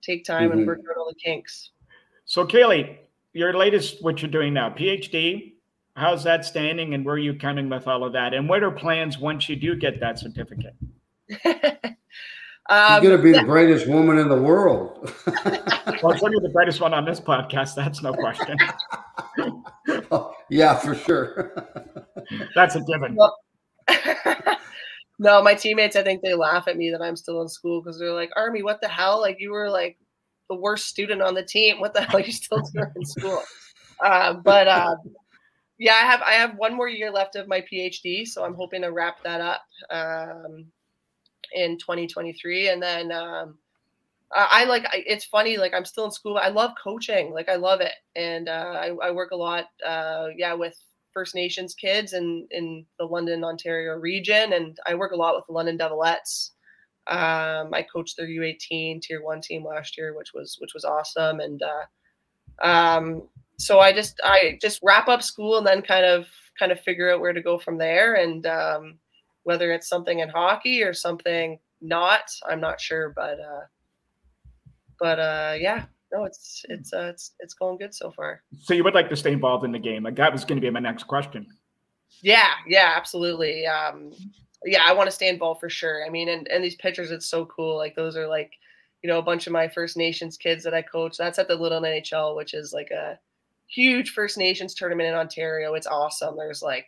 mm-hmm. and work out all the kinks. So Kaylee, your latest, what you're doing now, PhD, how's that standing and where are you coming with all of that? And what are plans once you do get that certificate? You're going to be the greatest woman in the world. Well, it's only the greatest one on this podcast. That's no question. Oh, yeah, for sure. That's a given. Well, no, my teammates, I think they laugh at me that I'm still in school because they're like, Army, what the hell? Like you were like the worst student on the team. What the hell? You're still in school. Yeah, I have one more year left of my PhD, so I'm hoping to wrap that up in 2023. And then it's funny, like I'm still in school, but I love coaching. Like I love it. And I work a lot, with First Nations kids in the London, Ontario region. And I work a lot with the London Devilettes. I coached their U18 Tier 1 team last year, which was awesome. And so I just wrap up school and then kind of figure out where to go from there. And whether it's something in hockey or something not, I'm not sure. But yeah, no, it's going good so far. So you would like to stay involved in the game? Like that was going to be my next question. Yeah, absolutely. I want to stay involved for sure. I mean, and these pictures, it's so cool. Like those are like, you know, a bunch of my First Nations kids that I coach. That's at the Little NHL, which is like a huge First Nations tournament in Ontario. It's awesome. There's like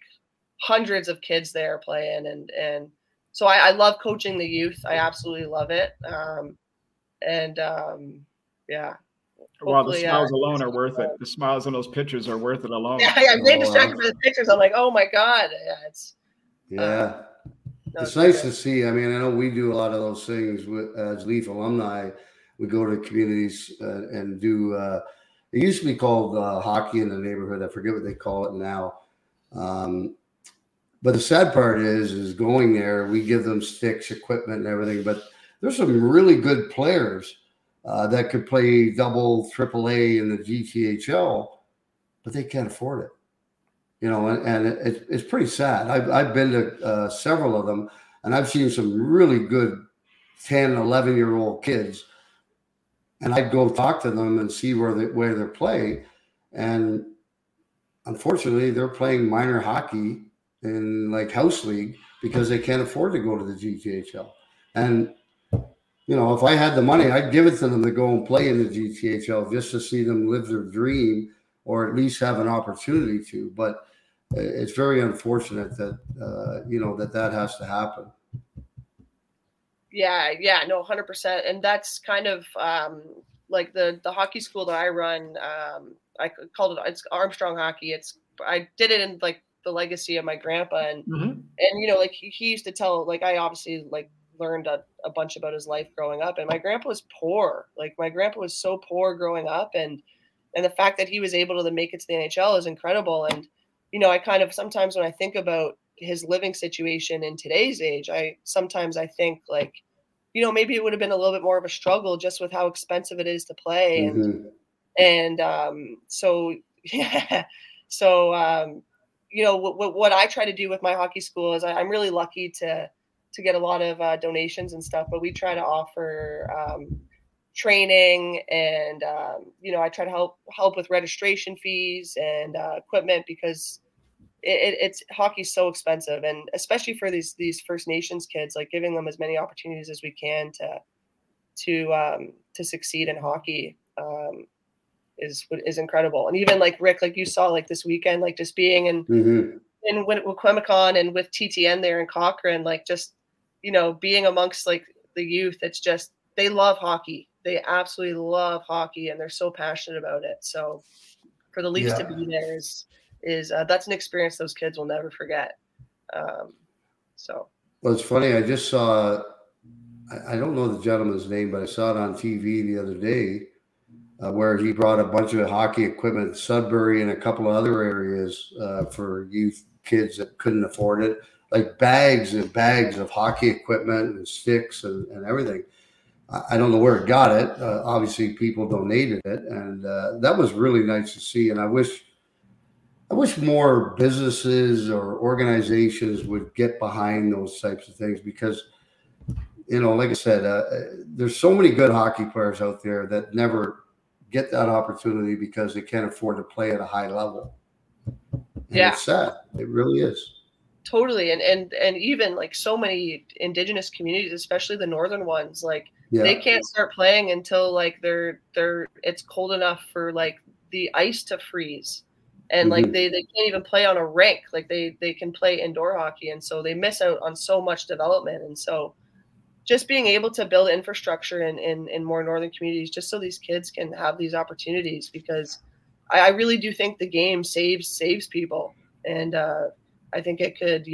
hundreds of kids there playing. And so I love coaching the youth. I absolutely love it. Yeah. Well, the smiles alone are worth it. The smiles in those pictures are worth it alone. Yeah, I'm getting distracted for the pictures. I'm like, oh my God. Yeah. It's nice to see. I mean, I know we do a lot of those things as Leaf alumni. We go to communities and do it used to be called hockey in the neighborhood. I forget what they call it now. But the sad part is going there, we give them sticks, equipment, and everything. But there's some really good players that could play double, triple A in the GTHL, but they can't afford it. You know, and it's pretty sad. I've been to several of them, and I've seen some really good 10, 11-year-old kids. And I'd go talk to them and see where they play. And unfortunately, they're playing minor hockey in like house league because they can't afford to go to the GTHL. And, you know, if I had the money, I'd give it to them to go and play in the GTHL just to see them live their dream or at least have an opportunity to. But it's very unfortunate that, you know, that has to happen. Yeah, no, 100%. And that's kind of like the hockey school that I run. I called it, it's Armstrong Hockey. I did it in like the legacy of my grandpa. And, and you know, like he used to tell, like, I obviously like learned a bunch about his life growing up. And my grandpa was poor. Like my grandpa was so poor growing up. And the fact that he was able to make it to the NHL is incredible. And, you know, I kind of sometimes when I think about his living situation in today's age, I think like, you know, maybe it would have been a little bit more of a struggle just with how expensive it is to play. Mm-hmm. So, you know, what I try to do with my hockey school is I'm really lucky to to get a lot of donations and stuff, but we try to offer training and, I try to help with registration fees and equipment, because it's hockey's so expensive. And especially for these First Nations kids, like giving them as many opportunities as we can to succeed in hockey is incredible. And even like Rick, like you saw like this weekend, like just being in, mm-hmm. in Wiikwemkoong and with TTN there in Cochrane, like just, being amongst like the youth, it's just, they love hockey. They absolutely love hockey and they're so passionate about it. So for the Leafs to be there is that's an experience those kids will never forget. Well, it's funny. I just saw, I don't know the gentleman's name, but I saw it on TV the other day where he brought a bunch of hockey equipment, Sudbury and a couple of other areas for youth kids that couldn't afford it, like bags and bags of hockey equipment and sticks and everything. I don't know where it got it. Obviously, people donated it, and that was really nice to see. And I wish more businesses or organizations would get behind those types of things because, like I said, there's so many good hockey players out there that never get that opportunity because they can't afford to play at a high level. And it's sad. It really is. Totally. And even like so many indigenous communities, especially the northern ones, like they can't start playing until like it's cold enough for like the ice to freeze. And like they can't even play on a rink. Like they can play indoor hockey. And so they miss out on so much development. And so just being able to build infrastructure in more northern communities, just so these kids can have these opportunities, because I really do think the game saves people. And, I think it could,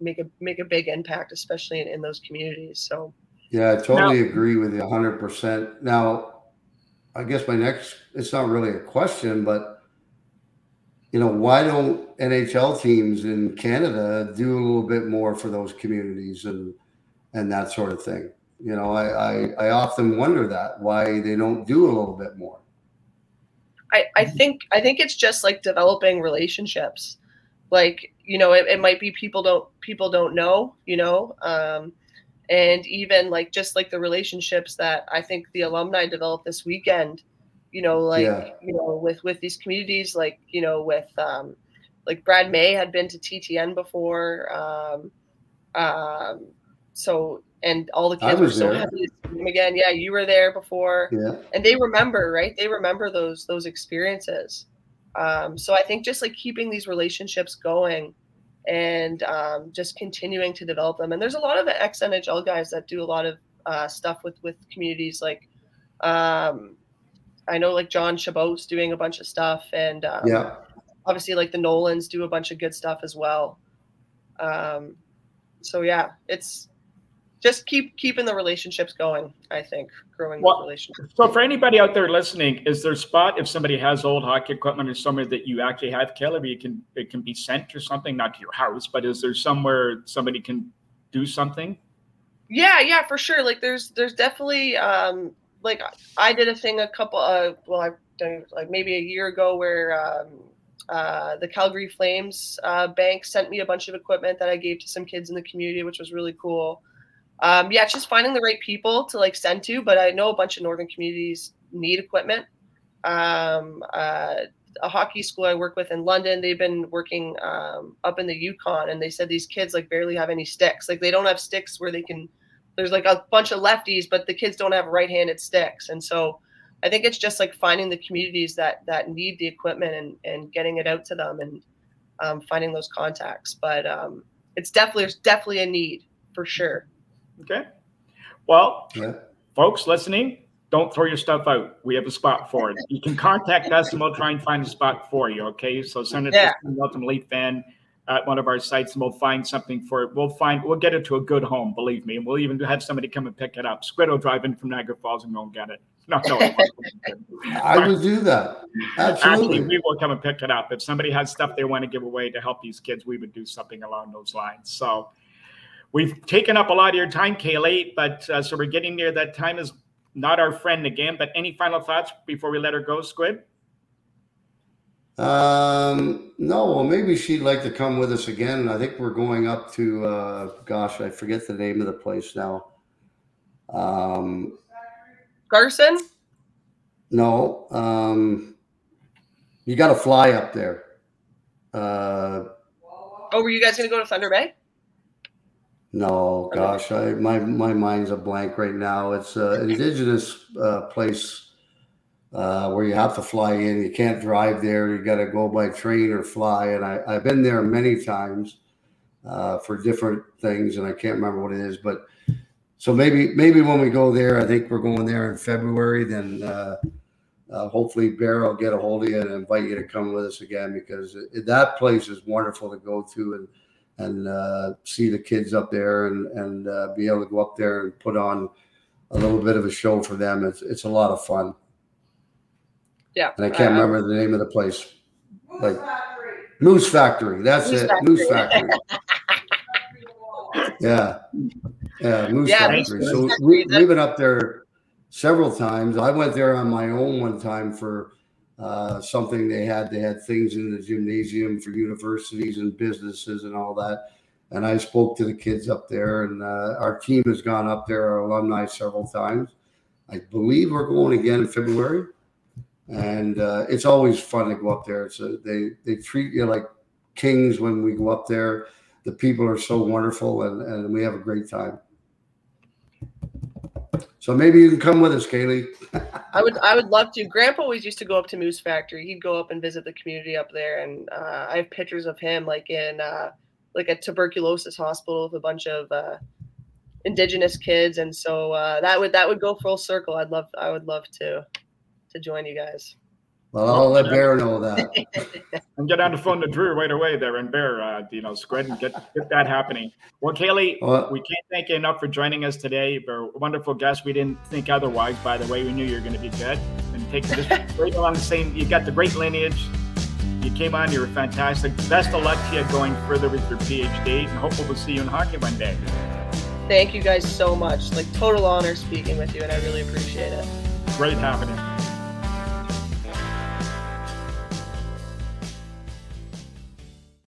make a big impact, especially in those communities. So, yeah, I totally agree with you 100%. Now, I guess it's not really a question, but, why don't NHL teams in Canada do a little bit more for those communities and that sort of thing? I often wonder that, why they don't do a little bit more. I think it's just like developing relationships. Like, it might be people don't know, and even like just like the relationships that I think the alumni developed this weekend, with these communities, like, with like Brad May had been to TTN before. So and all the kids were so happy to see him again. Yeah, you were there before. Yeah. And they remember, right? They remember those experiences. So I think just like keeping these relationships going and just continuing to develop them. And there's a lot of ex-NHL guys that do a lot of stuff with communities. Like I know like John Chabot's doing a bunch of stuff, and obviously like the Nolans do a bunch of good stuff as well. It's just keeping the relationships going, I think, growing the relationships. So for anybody out there listening, is there a spot if somebody has old hockey equipment or somewhere that you actually have, Kelly, it can be sent or something, not to your house, but is there somewhere somebody can do something? Yeah, for sure. Like there's definitely like I did a thing maybe a year ago where the Calgary Flames bank sent me a bunch of equipment that I gave to some kids in the community, which was really cool. It's just finding the right people to like send to, but I know a bunch of northern communities need equipment. A hockey school I work with in London, they've been working up in the Yukon, and they said these kids like barely have any sticks. Like they don't have sticks where they can. There's like a bunch of lefties, but the kids don't have right-handed sticks, and so I think it's just like finding the communities that need the equipment and getting it out to them and finding those contacts. But it's definitely a need for sure. Okay. Well, folks listening, don't throw your stuff out. We have a spot for it. You can contact us and we'll try and find a spot for you. Okay. So send it to the Ultimate Leaf fan at one of our sites and we'll find something for it. We'll get it to a good home, believe me. And we'll even have somebody come and pick it up. Squid will drive in from Niagara Falls and we'll get it. No. I will do that. Absolutely. Actually, we will come and pick it up. If somebody has stuff they want to give away to help these kids, we would do something along those lines. So we've taken up a lot of your time, Kaylee, but so we're getting near that time is not our friend again, but any final thoughts before we let her go, Squid? No, well, maybe she'd like to come with us again. I think we're going up to, gosh, I forget the name of the place now. Garson? No. You got to fly up there. Were you guys going to go to Thunder Bay? No, gosh, my mind's a blank right now. It's an indigenous place where you have to fly in. You can't drive there. You got to go by train or fly. And I've been there many times for different things, and I can't remember what it is. But so maybe when we go there, I think we're going there in February. Then hopefully Bear will get a hold of you and invite you to come with us again, because that place is wonderful to go to and see the kids up there and be able to go up there and put on a little bit of a show for them. It's a lot of fun. Yeah. And I can't remember the name of the place. Moose Factory. That's it. Moose Factory. Yeah. Yeah. Moose Factory. So we've been up there several times. I went there on my own one time for something they had. They had things in the gymnasium for universities and businesses and all that. And I spoke to the kids up there, and our team has gone up there, our alumni, several times. I believe we're going again in February. And it's always fun to go up there. They treat you like kings when we go up there. The people are so wonderful, and we have a great time. So maybe you can come with us, Kaylee. I would love to. Grandpa always used to go up to Moose Factory. He'd go up and visit the community up there, and I have pictures of him like in like a tuberculosis hospital with a bunch of indigenous kids. And so that would go full circle. I would love to join you guys. Well, I'll let Bear know that. And get on the phone to Drew right away there. And Bear, go ahead and get that happening. Well, Kaylee, we can't thank you enough for joining us today. You're a wonderful guest. We didn't think otherwise, by the way. We knew you were going to be good. And take this right along the same. You got the great lineage. You came on. You were fantastic. Best of luck to you going further with your PhD. And hopefully we'll see you in hockey one day. Thank you guys so much. Total honor speaking with you, and I really appreciate it. Great having you.